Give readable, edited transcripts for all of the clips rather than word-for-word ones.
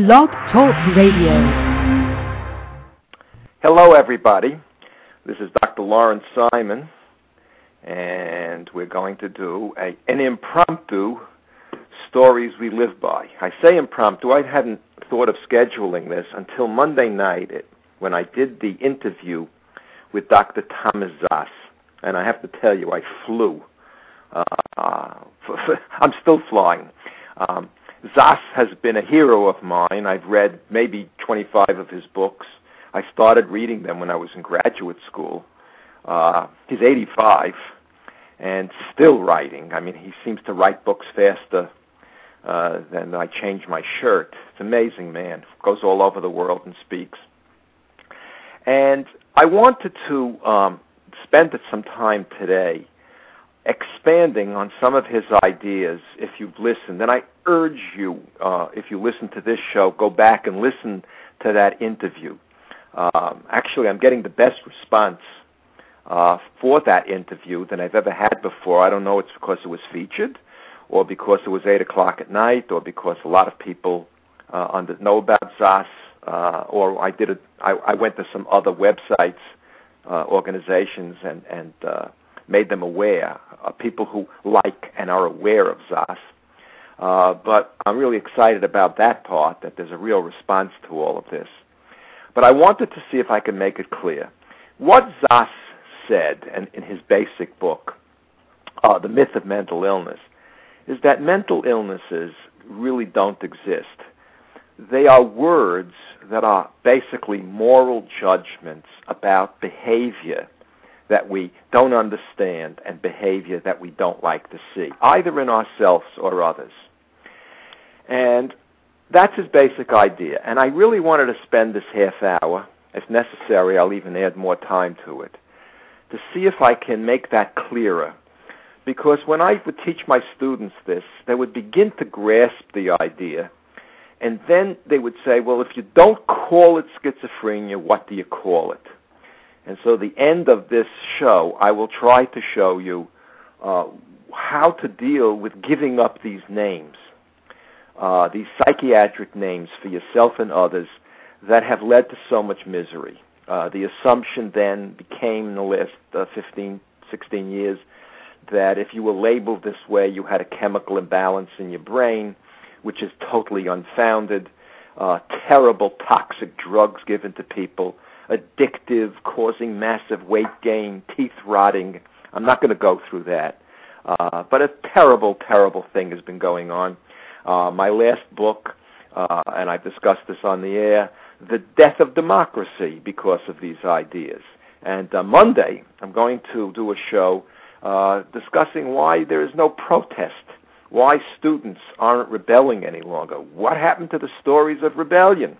Log Talk Radio. Hello, everybody. This is Dr. Lawrence Simon, and we're going to do an impromptu Stories We Live By. I say impromptu. I hadn't thought of scheduling this until Monday night when I did the interview with Dr. Thomas Szasz. And I have to tell you, I flew. I'm still flying. Szasz has been a hero of mine. I've read maybe 25 of his books. I started reading them when I was in graduate school. He's 85 and still writing. I mean, he seems to write books faster than I change my shirt. It's an amazing man. Goes all over the world and speaks. And I wanted to spend some time today expanding on some of his ideas, if you've listened. And I urge you, if you listen to this show, go back and listen to that interview. Actually, I'm getting the best response for that interview than I've ever had before. I don't know if it's because it was featured or because it was 8 o'clock at night or because a lot of people know about Szasz, or I went to some other websites, organizations, and made them aware, people who like and are aware of Szasz. But I'm really excited about that part, that there's a real response to all of this. But I wanted to see if I could make it clear. What Szasz said in his basic book, The Myth of Mental Illness, is that mental illnesses really don't exist. They are words that are basically moral judgments about behavior that we don't understand and behavior that we don't like to see, either in ourselves or others. And that's his basic idea. And I really wanted to spend this half hour, if necessary, I'll even add more time to it, to see if I can make that clearer. Because when I would teach my students this, they would begin to grasp the idea, and then they would say, well, if you don't call it schizophrenia, what do you call it? And so the end of this show, I will try to show you how to deal with giving up these names, these psychiatric names for yourself and others that have led to so much misery. The assumption then became in the last 15, 16 years that if you were labeled this way, you had a chemical imbalance in your brain, which is totally unfounded. Terrible toxic drugs given to people, addictive, causing massive weight gain, teeth rotting. I'm not going to go through that. But a terrible, terrible thing has been going on. My last book, and I've discussed this on the air, The Death of Democracy, because of these ideas. And Monday, I'm going to do a show discussing why there is no protest, why students aren't rebelling any longer. What happened to the stories of rebellion?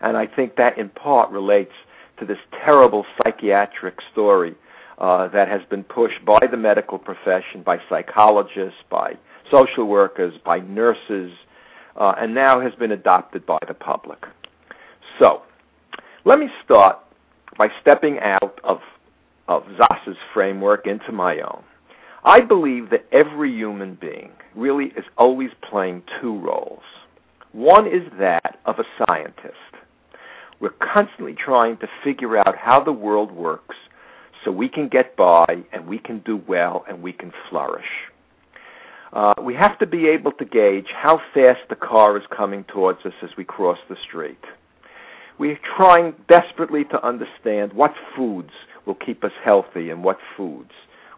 And I think that in part relates to this terrible psychiatric story that has been pushed by the medical profession, by psychologists, by social workers, by nurses, and now has been adopted by the public. So let me start by stepping out of Szasz' framework into my own. I believe that every human being really is always playing two roles. One is that of a scientist. We're constantly trying to figure out how the world works so we can get by and we can do well and we can flourish. We have to be able to gauge how fast the car is coming towards us as we cross the street. We're trying desperately to understand what foods will keep us healthy and what foods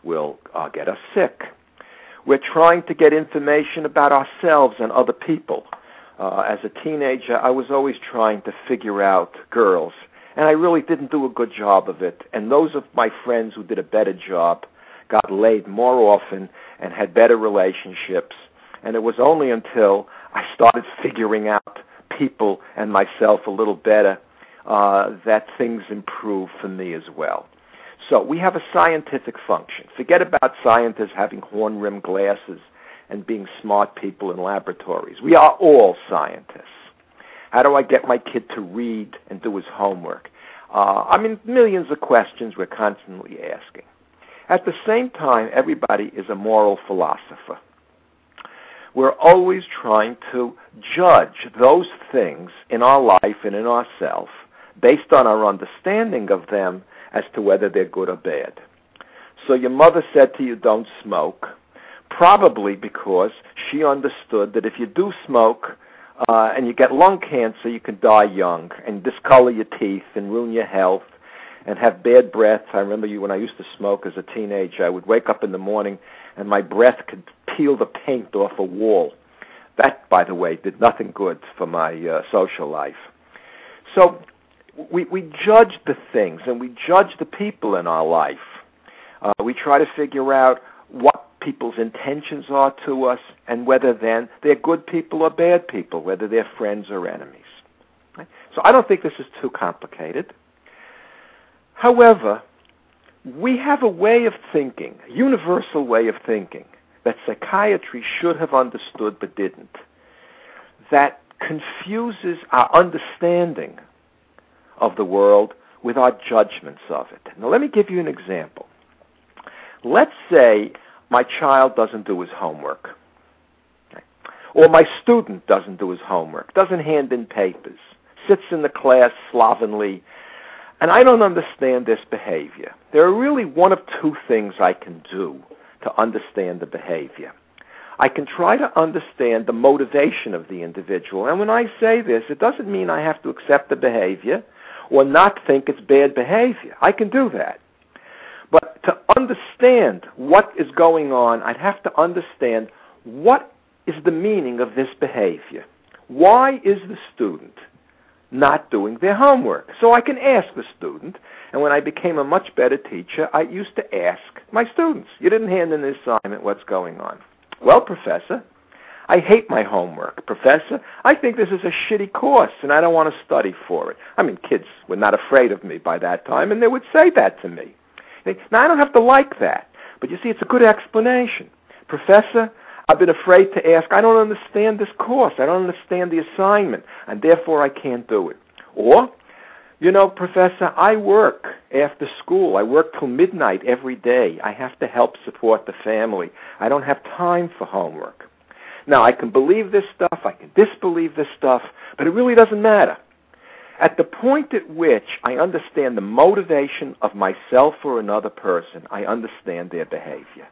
will get us sick. We're trying to get information about ourselves and other people. As a teenager, I was always trying to figure out girls, and I really didn't do a good job of it. And those of my friends who did a better job got laid more often and had better relationships. And it was only until I started figuring out people and myself a little better that things improved for me as well. So we have a scientific function. Forget about scientists having horn-rimmed glasses and being smart people in laboratories. We are all scientists. How do I get my kid to read and do his homework? I mean, millions of questions we're constantly asking. At the same time, everybody is a moral philosopher. we're always trying to judge those things in our life and in ourselves based on our understanding of them as to whether they're good or bad. So your mother said to you, don't smoke, probably because she understood that if you do smoke and you get lung cancer, you can die young and discolor your teeth and ruin your health and have bad breath. I remember when I used to smoke as a teenager, I would wake up in the morning and my breath could peel the paint off a wall. That, by the way, did nothing good for my social life. So we judge the things and we judge the people in our life. We try to figure out what people's intentions are to us and whether then they're good people or bad people, whether they're friends or enemies. Right? So I don't think this is too complicated. However, we have a way of thinking, a universal way of thinking, that psychiatry should have understood but didn't, that confuses our understanding of the world with our judgments of it. Now, let me give you an example. Let's say my child doesn't do his homework, okay? Or my student doesn't do his homework, doesn't hand in papers, sits in the class slovenly, and I don't understand this behavior. There are really one of two things I can do to understand the behavior. I can try to understand the motivation of the individual, and when I say this, it doesn't mean I have to accept the behavior or not think it's bad behavior. I can do that. But to understand what is going on, I'd have to understand what is the meaning of this behavior. Why is the student not doing their homework? So I can ask the student, and when I became a much better teacher, I used to ask my students, you didn't hand in the assignment, what's going on? Well, Professor, I hate my homework. Professor, I think this is a shitty course, and I don't want to study for it. I mean, kids were not afraid of me by that time, and they would say that to me. Now, I don't have to like that, but you see, it's a good explanation. Professor, I've been afraid to ask, I don't understand this course, I don't understand the assignment, and therefore I can't do it. Or, you know, Professor, I work after school, I work till midnight every day, I have to help support the family, I don't have time for homework. Now, I can believe this stuff, I can disbelieve this stuff, but it really doesn't matter. At the point at which I understand the motivation of myself or another person, I understand their behavior.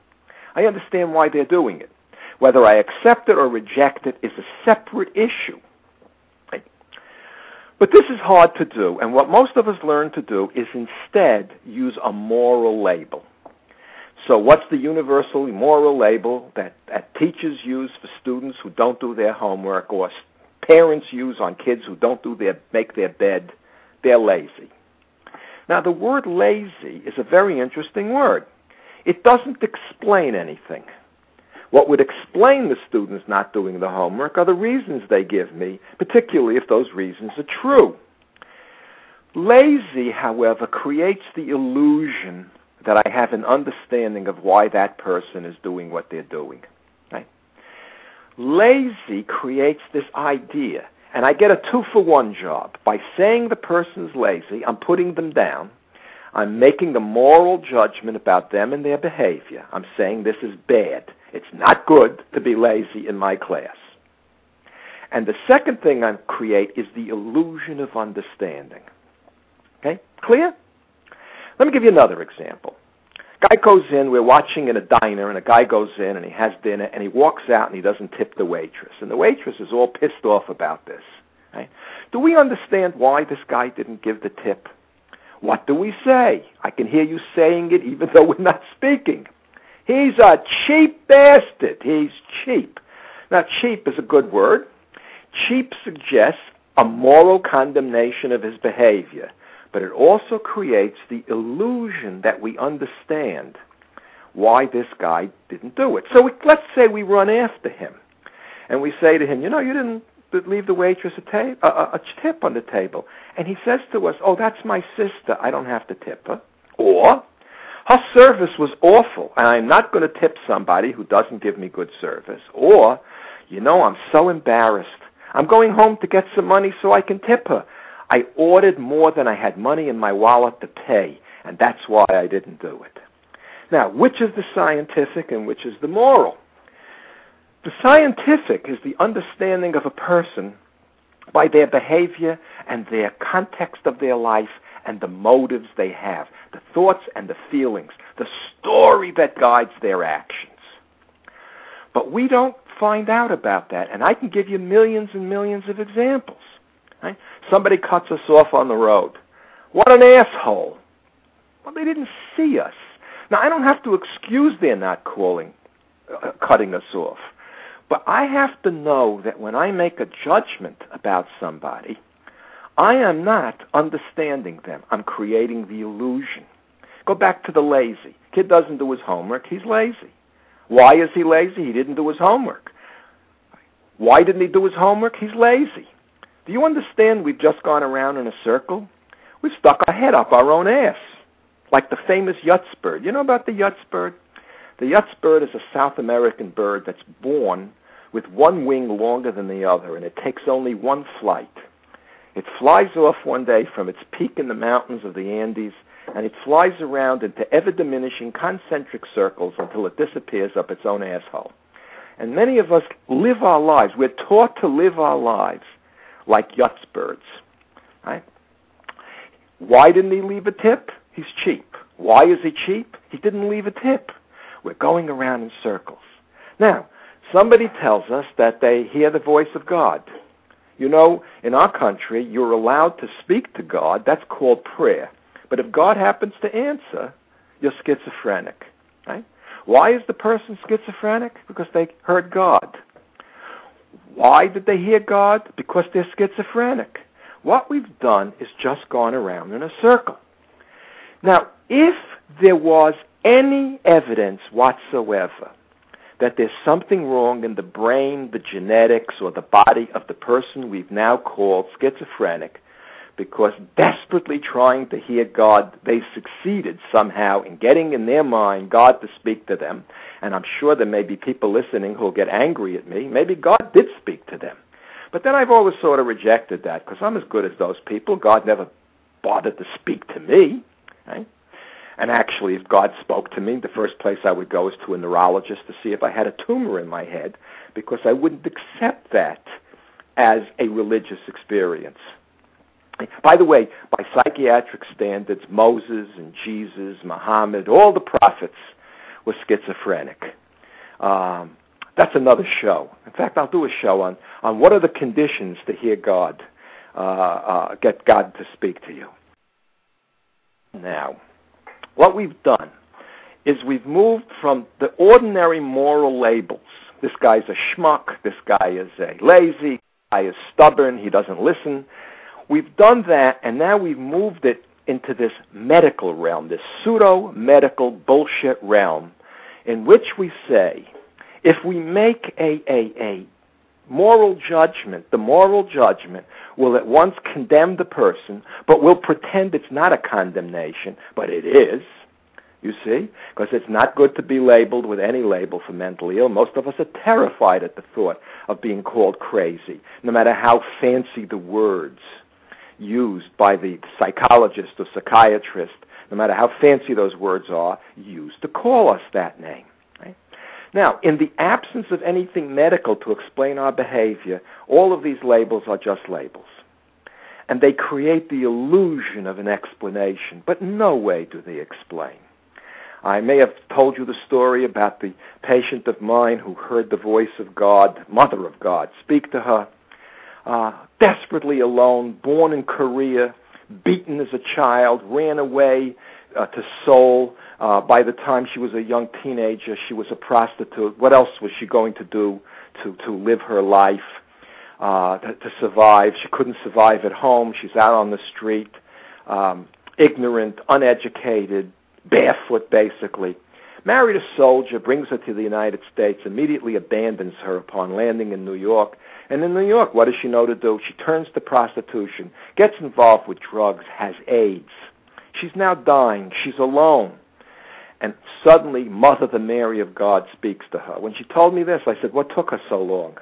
I understand why they're doing it. Whether I accept it or reject it is a separate issue. Right? But this is hard to do, and what most of us learn to do is instead use a moral label. So what's the universal moral label that teachers use for students who don't do their homework, or parents use on kids who don't make their bed? They're lazy. Now, the word lazy is a very interesting word. It doesn't explain anything. What would explain the students not doing the homework are the reasons they give me, particularly if those reasons are true. Lazy, however, creates the illusion that I have an understanding of why that person is doing what they're doing. Right? Lazy creates this idea, and I get a 2-for-1 job. By saying the person's lazy, I'm putting them down. I'm making the moral judgment about them and their behavior. I'm saying this is bad. It's not good to be lazy in my class. And the second thing I create is the illusion of understanding. Okay? Clear? Let me give you another example. Guy goes in, we're watching in a diner, and a guy goes in and he has dinner and he walks out and he doesn't tip the waitress. And the waitress is all pissed off about this. Right? Do we understand why this guy didn't give the tip? What do we say? I can hear you saying it even though we're not speaking. He's a cheap bastard. He's cheap. Now, cheap is a good word. Cheap suggests a moral condemnation of his behavior, but it also creates the illusion that we understand why this guy didn't do it. So let's say we run after him, and we say to him, you know, you didn't leave the waitress a tip on the table. And he says to us, oh, that's my sister, I don't have to tip her. Or, her service was awful, and I'm not going to tip somebody who doesn't give me good service. Or, you know, I'm so embarrassed, I'm going home to get some money so I can tip her. I ordered more than I had money in my wallet to pay, and that's why I didn't do it. Now, which is the scientific and which is the moral? The scientific is the understanding of a person by their behavior and their context of their life and the motives they have, the thoughts and the feelings, the story that guides their actions. But we don't find out about that, and I can give you millions and millions of examples. Right? Somebody cuts us off on the road. What an asshole. Well, they didn't see us. Now, I don't have to excuse their not cutting us off. But I have to know that when I make a judgment about somebody, I am not understanding them. I'm creating the illusion. Go back to the lazy. Kid doesn't do his homework, he's lazy. Why is he lazy? He didn't do his homework. Why didn't he do his homework? He's lazy. Do you understand we've just gone around in a circle? We've stuck our head up our own ass, like the famous Yutz bird. You know about the Yutz bird? The Yutz bird is a South American bird that's born with one wing longer than the other, and it takes only one flight. It flies off one day from its peak in the mountains of the Andes, and it flies around into ever-diminishing concentric circles until it disappears up its own asshole. And many of us live our lives. We're taught to live our lives like Yutz birds. Right? Why didn't he leave a tip? He's cheap. Why is he cheap? He didn't leave a tip. We're going around in circles. Now, somebody tells us that they hear the voice of God. You know, in our country, you're allowed to speak to God. That's called prayer. But if God happens to answer, you're schizophrenic. Right? Why is the person schizophrenic? Because they heard God. Why did they hear God? Because they're schizophrenic. What we've done is just gone around in a circle. Now, if there was any evidence whatsoever that there's something wrong in the brain, the genetics, or the body of the person we've now called schizophrenic, because desperately trying to hear God, they succeeded somehow in getting in their mind God to speak to them. And I'm sure there may be people listening who'll get angry at me. Maybe God did speak to them. But then I've always sort of rejected that, because I'm as good as those people. God never bothered to speak to me. Right? And actually, if God spoke to me, the first place I would go is to a neurologist to see if I had a tumor in my head, because I wouldn't accept that as a religious experience. By the way, by psychiatric standards, Moses and Jesus, Muhammad, all the prophets were schizophrenic. That's another show. In fact, I'll do a show on what are the conditions to hear God, get God to speak to you. Now, what we've done is we've moved from the ordinary moral labels. This guy's a schmuck, this guy is a lazy, this guy is stubborn, he doesn't listen. We've done that, and now we've moved it into this medical realm, this pseudo-medical bullshit realm, in which we say, if we make a moral judgment, the moral judgment will at once condemn the person, but will pretend it's not a condemnation, but it is, you see, because it's not good to be labeled with any label for mentally ill. Most of us are terrified at the thought of being called crazy, no matter how fancy the words used by the psychologist or psychiatrist, no matter how fancy those words are, used to call us that name. Right? Now, in the absence of anything medical to explain our behavior, all of these labels are just labels. And they create the illusion of an explanation, but no way do they explain. I may have told you the story about the patient of mine who heard the voice of God, Mother of God, speak to her. Desperately alone, born in Korea, beaten as a child, ran away to Seoul. By the time she was a young teenager, she was a prostitute. What else was she going to do to live her life, to survive? She couldn't survive at home. She's out on the street, ignorant, uneducated, barefoot basically. Married a soldier, brings her to the United States, immediately abandons her upon landing in New York. And in New York, what does she know to do? She turns to prostitution, gets involved with drugs, has AIDS. She's now dying. She's alone. And suddenly, Mother the Mary of God speaks to her. When she told me this, I said, what took her so long?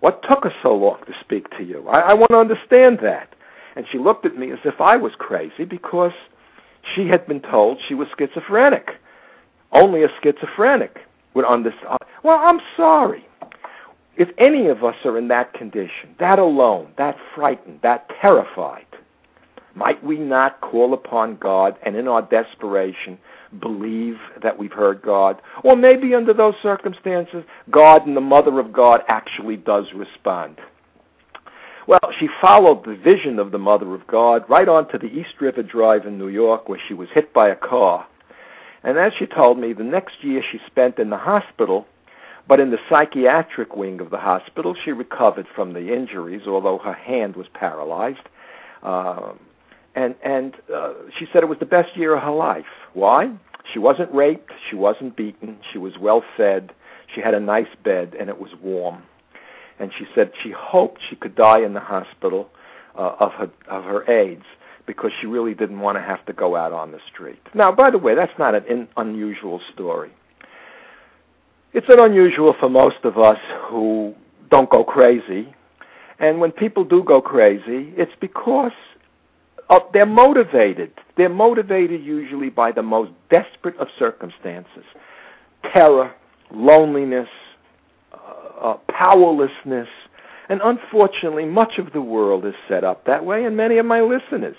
What took her so long to speak to you? I want to understand that. And she looked at me as if I was crazy, because she had been told she was schizophrenic. Only a schizophrenic would understand. Well, I'm sorry. If any of us are in that condition, that alone, that frightened, that terrified, might we not call upon God and in our desperation believe that we've heard God? Or maybe under those circumstances, God and the Mother of God actually does respond. Well, she followed the vision of the Mother of God right onto the East River Drive in New York, where she was hit by a car. And as she told me, the next year she spent in the hospital, but in the psychiatric wing of the hospital, she recovered from the injuries, although her hand was paralyzed. She said it was the best year of her life. Why? She wasn't raped. She wasn't beaten. She was well fed. She had a nice bed, and it was warm. And she said she hoped she could die in the hospital of her AIDS, because she really didn't want to have to go out on the street. Now, by the way, that's not an unusual story. It's unusual for most of us who don't go crazy. And when people do go crazy, it's because they're motivated. They're motivated usually by the most desperate of circumstances: terror, loneliness, powerlessness. And unfortunately, much of the world is set up that way, and many of my listeners.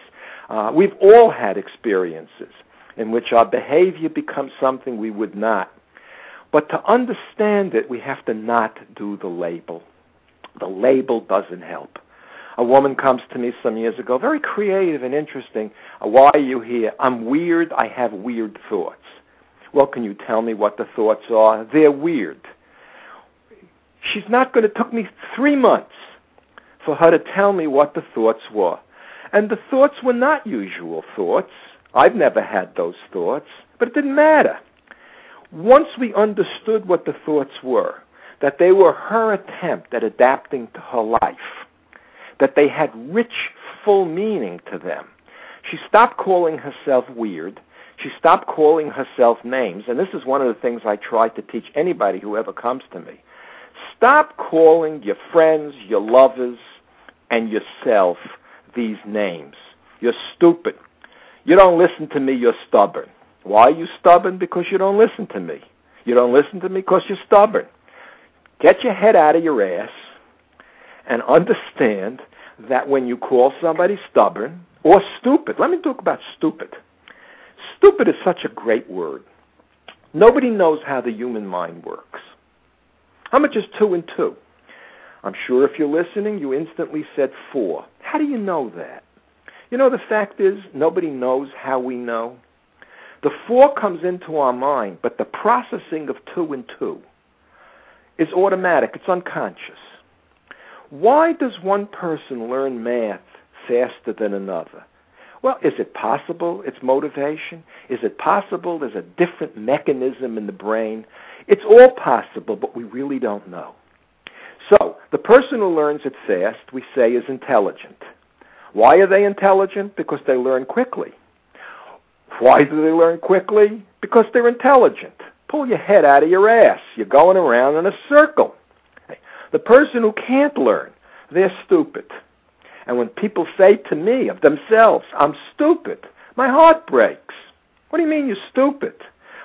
We've all had experiences in which our behavior becomes something we would not. But to understand it, we have to not do the label. The label doesn't help. A woman comes to me some years ago, very creative and interesting. Why are you here? I'm weird. I have weird thoughts. Well, can you tell me what the thoughts are? They're weird. She's not going to. It took me 3 months for her to tell me what the thoughts were. And the thoughts were not usual thoughts. I've never had those thoughts, but it didn't matter. Once we understood what the thoughts were, that they were her attempt at adapting to her life, that they had rich, full meaning to them, she stopped calling herself weird. She stopped calling herself names. And this is one of the things I try to teach anybody who ever comes to me. Stop calling your friends, your lovers, and yourself these names. You're stupid. You don't listen to me. You're stubborn. Why are you stubborn? Because you don't listen to me. You don't listen to me because you're stubborn. Get your head out of your ass and understand that when you call somebody stubborn or stupid, let me talk about stupid. Stupid is such a great word. Nobody knows how the human mind works. How much is 2 and 2? I'm sure if you're listening, you instantly said 4. How do you know that? You know, the fact is, nobody knows how we know. The 4 comes into our mind, but the processing of 2 and 2 is automatic. It's unconscious. Why does one person learn math faster than another? Well, is it possible it's motivation? Is it possible there's a different mechanism in the brain? It's all possible, but we really don't know. So the person who learns it fast, we say, is intelligent. Why are they intelligent? Because they learn quickly. Why do they learn quickly? Because they're intelligent. Pull your head out of your ass. You're going around in a circle. The person who can't learn, they're stupid. And when people say to me of themselves, I'm stupid, my heart breaks. What do you mean you're stupid?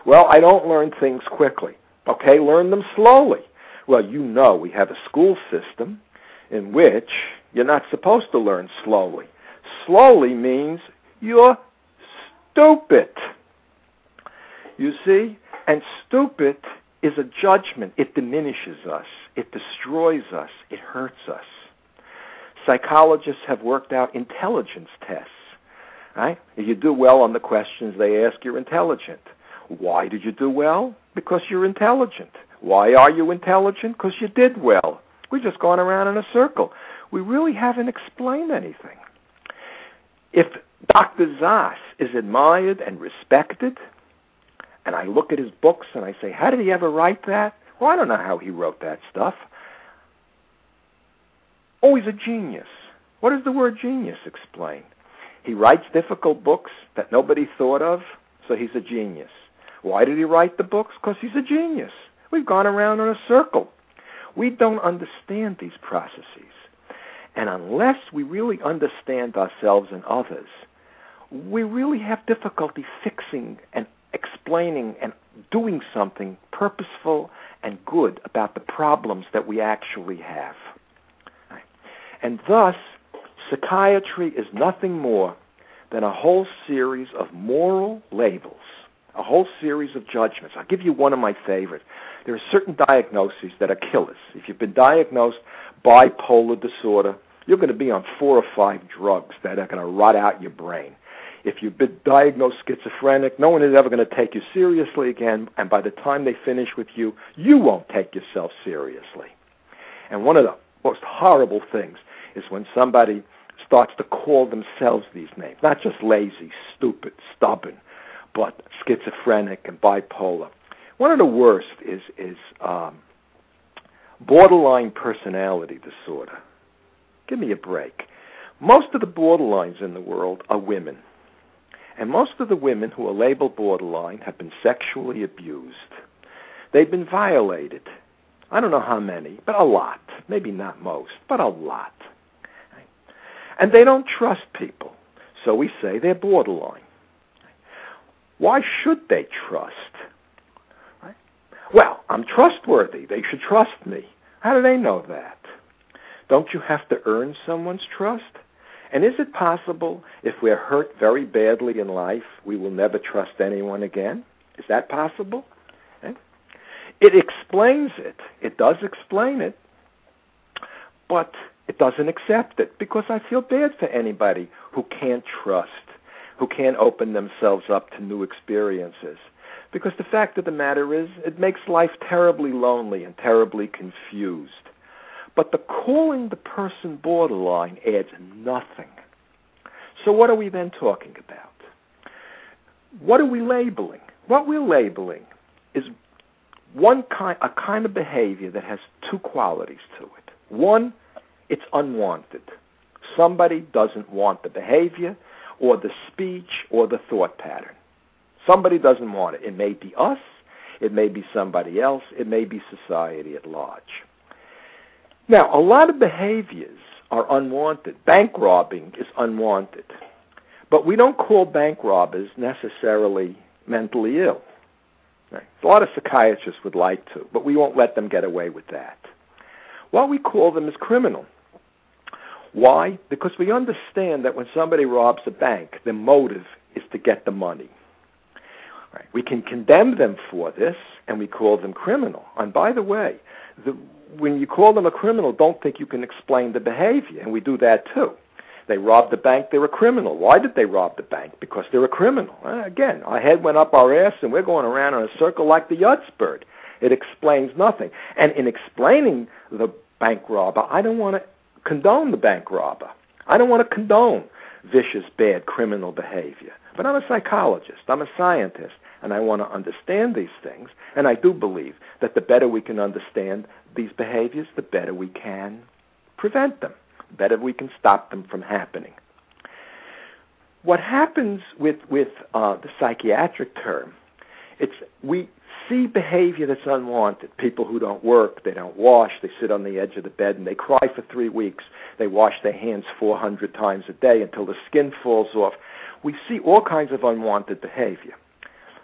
Well, I don't learn things quickly. Okay, learn them slowly. Well, you know we have a school system in which you're not supposed to learn slowly. Slowly means you're stupid. You see? And stupid is a judgment. It diminishes us. It destroys us. It hurts us. Psychologists have worked out intelligence tests. Right? If you do well on the questions they ask, you're intelligent. Why did you do well? Because you're intelligent. Why are you intelligent? Because you did well. We're just going around in a circle. We really haven't explained anything. If Dr. Szasz is admired and respected, and I look at his books and I say, how did he ever write that? Well, I don't know how he wrote that stuff. Oh, he's a genius. What does the word genius explain? He writes difficult books that nobody thought of, so he's a genius. Why did he write the books? Because he's a genius. We've gone around in a circle. We don't understand these processes. And unless we really understand ourselves and others, we really have difficulty fixing and explaining and doing something purposeful and good about the problems that we actually have. And thus, psychiatry is nothing more than a whole series of moral labels, a whole series of judgments. I'll give you one of my favorites. There are certain diagnoses that are killers. If you've been diagnosed bipolar disorder, you're going to be on 4 or 5 drugs that are going to rot out your brain. If you've been diagnosed schizophrenic, no one is ever going to take you seriously again, and by the time they finish with you, you won't take yourself seriously. And one of the most horrible things is when somebody starts to call themselves these names, not just lazy, stupid, stubborn, but schizophrenic and bipolar. One of the worst is borderline personality disorder. Give me a break. Most of the borderlines in the world are women, and most of the women who are labeled borderline have been sexually abused. They've been violated. I don't know how many, but a lot. Maybe not most, but a lot. And they don't trust people, so we say they're borderline. Why should they trust? Well, I'm trustworthy. They should trust me. How do they know that? Don't you have to earn someone's trust? And is it possible if we're hurt very badly in life, we will never trust anyone again? Is that possible? It explains it. It does explain it, but it doesn't accept it, because I feel bad for anybody who can't trust, who can't open themselves up to new experiences, because the fact of the matter is it makes life terribly lonely and terribly confused. But the calling the person borderline adds nothing. So what are we then talking about? What are we labeling? What we're labeling is a kind of behavior that has two qualities to it. One, it's unwanted. Somebody doesn't want the behavior or the speech or the thought pattern. Somebody doesn't want it. It may be us. It may be somebody else. It may be society at large. Now, a lot of behaviors are unwanted. Bank robbing is unwanted. But we don't call bank robbers necessarily mentally ill. A lot of psychiatrists would like to, but we won't let them get away with that. What we call them is criminal. Why? Because we understand that when somebody robs a bank, the motive is to get the money. Right. We can condemn them for this, and we call them criminal. And by the way, when you call them a criminal, don't think you can explain the behavior, and we do that too. They robbed the bank, they're a criminal. Why did they rob the bank? Because they're a criminal. Again, our head went up our ass and we're going around in a circle like the Yutz bird. It explains nothing. And in explaining the bank robber, I don't want to condone the bank robber. I don't want to condone vicious, bad, criminal behavior. But I'm a psychologist, I'm a scientist, and I want to understand these things. And I do believe that the better we can understand these behaviors, the better we can prevent them. Better we can stop them from happening. What happens with the psychiatric term, it's we see behavior that's unwanted. People who don't work, they don't wash, they sit on the edge of the bed and they cry for 3 weeks. They wash their hands 400 times a day until the skin falls off. We see all kinds of unwanted behavior,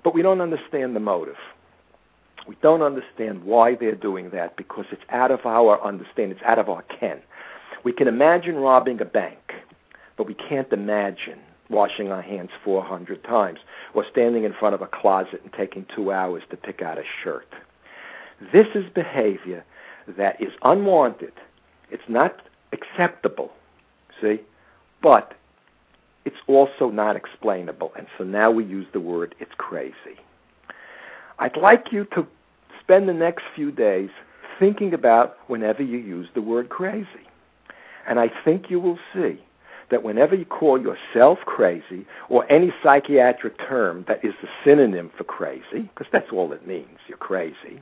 but we don't understand the motive. We don't understand why they're doing that, because it's out of our understanding, it's out of our ken. We can imagine robbing a bank, but we can't imagine washing our hands 400 times or standing in front of a closet and taking 2 hours to pick out a shirt. This is behavior that is unwanted. It's not acceptable, see, but it's also not explainable, and so now we use the word it's crazy. I'd like you to spend the next few days thinking about whenever you use the word crazy. And I think you will see that whenever you call yourself crazy or any psychiatric term that is the synonym for crazy, because that's all it means, you're crazy,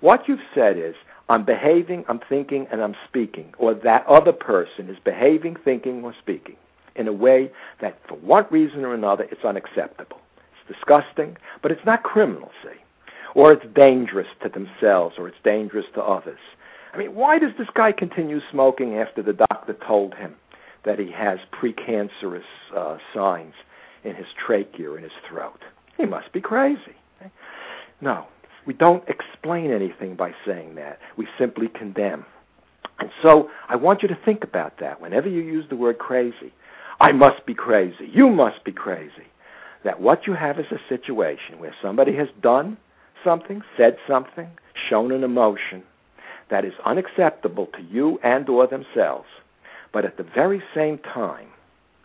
what you've said is, I'm behaving, I'm thinking, and I'm speaking, or that other person is behaving, thinking, or speaking in a way that for one reason or another it's unacceptable. It's disgusting, but it's not criminal, see, or it's dangerous to themselves or it's dangerous to others. I mean, why does this guy continue smoking after the doctor told him that he has precancerous signs in his trachea or in his throat? He must be crazy. Okay? No, we don't explain anything by saying that. We simply condemn. And so I want you to think about that. Whenever you use the word crazy, I must be crazy, you must be crazy, that what you have is a situation where somebody has done something, said something, shown an emotion that is unacceptable to you and or themselves. But at the very same time,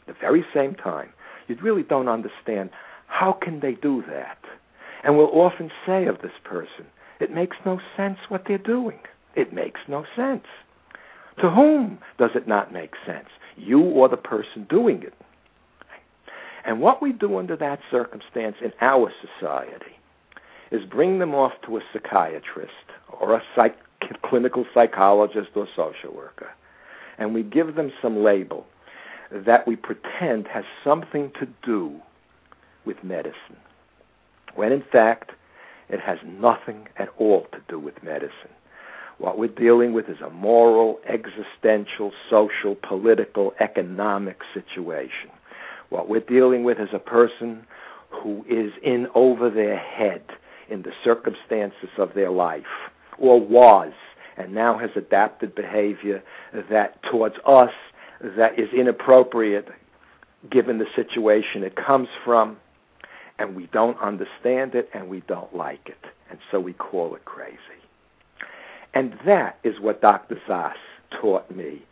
you really don't understand how can they do that. And we'll often say of this person, it makes no sense what they're doing. It makes no sense. To whom does it not make sense? You or the person doing it. And what we do under that circumstance in our society is bring them off to a psychiatrist or a clinical psychologist or social worker, and we give them some label that we pretend has something to do with medicine, when in fact it has nothing at all to do with medicine. What we're dealing with is a moral, existential, social, political, economic situation. What we're dealing with is a person who is in over their head in the circumstances of their life, or was, and now has adapted behavior that towards us that is inappropriate given the situation it comes from, and we don't understand it and we don't like it, and so we call it crazy. And that is what Dr. Szasz taught me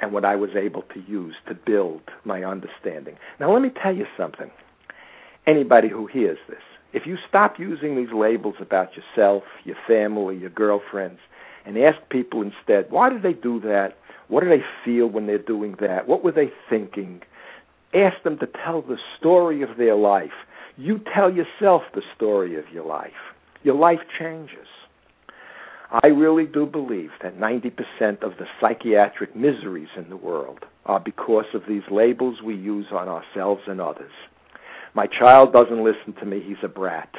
and what I was able to use to build my understanding. Now, let me tell you something. Anybody who hears this, if you stop using these labels about yourself, your family, your girlfriends, and ask people instead, why do they do that? What do they feel when they're doing that? What were they thinking? Ask them to tell the story of their life. You tell yourself the story of your life. Your life changes. I really do believe that 90% of the psychiatric miseries in the world are because of these labels we use on ourselves and others. My child doesn't listen to me, he's a brat.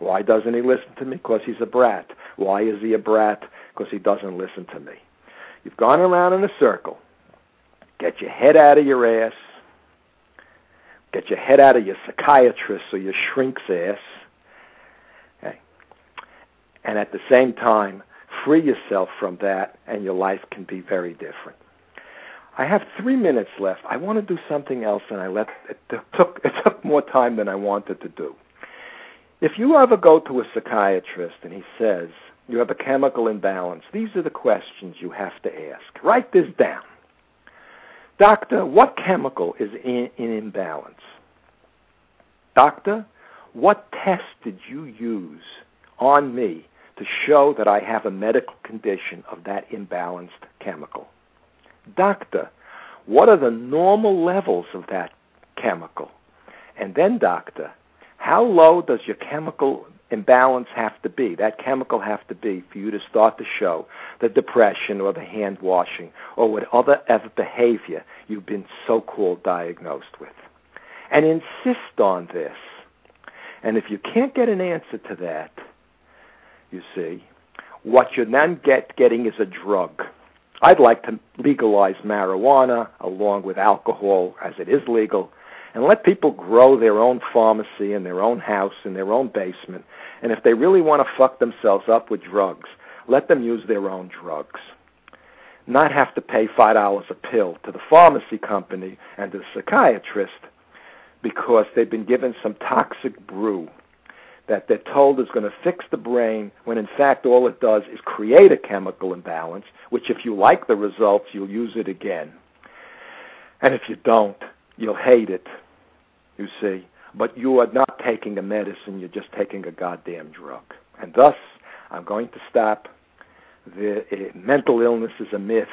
Why doesn't he listen to me? Because he's a brat. Why is he a brat? Because he doesn't listen to me. You've gone around in a circle. Get your head out of your ass. Get your head out of your psychiatrist or your shrink's ass. Okay. And at the same time, free yourself from that, and your life can be very different. I have 3 minutes left. I want to do something else, and it took more time than I wanted to do. If you ever go to a psychiatrist and he says, you have a chemical imbalance, these are the questions you have to ask. Write this down. Doctor, what chemical is in imbalance? Doctor, what test did you use on me to show that I have a medical condition of that imbalanced chemical? Doctor, what are the normal levels of that chemical? And then, doctor, how low does your chemical imbalance have to be, that chemical have to be, for you to start to show the depression or the hand washing or whatever behavior you've been so-called diagnosed with? And insist on this. And if you can't get an answer to that, you see, what you're then getting is a drug. I'd like to legalize marijuana along with alcohol, as it is legal, and let people grow their own pharmacy in their own house, in their own basement. And if they really want to fuck themselves up with drugs, let them use their own drugs. Not have to pay $5 a pill to the pharmacy company and to the psychiatrist because they've been given some toxic brew that they're told is going to fix the brain, when in fact all it does is create a chemical imbalance, which if you like the results, you'll use it again. And if you don't, you'll hate it, you see. But you are not taking a medicine, you're just taking a goddamn drug. And thus, I'm going to stop. Mental illness is a myth.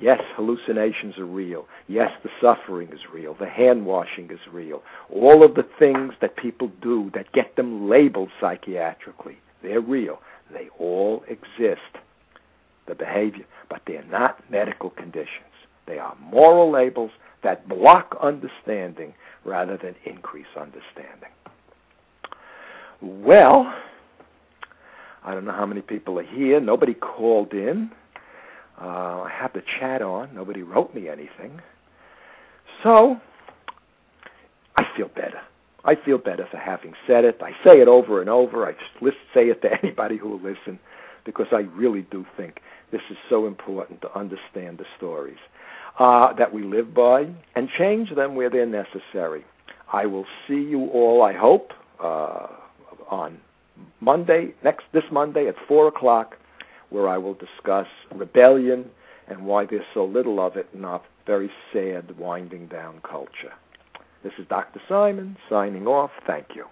Yes, hallucinations are real. Yes, the suffering is real. The hand-washing is real. All of the things that people do that get them labeled psychiatrically, they're real. They all exist, the behavior, but they're not medical conditions. They are moral labels that block understanding rather than increase understanding. Well, I don't know how many people are here. Nobody called in. I have the chat on. Nobody wrote me anything. So I feel better. I feel better for having said it. I say it over and over. I just say it to anybody who will listen, because I really do think this is so important to understand the stories that we live by and change them where they're necessary. I will see you all, I hope, on Monday, this Monday at 4 o'clock, where I will discuss rebellion and why there's so little of it in our very sad, winding down culture. This is Dr. Simon signing off. Thank you.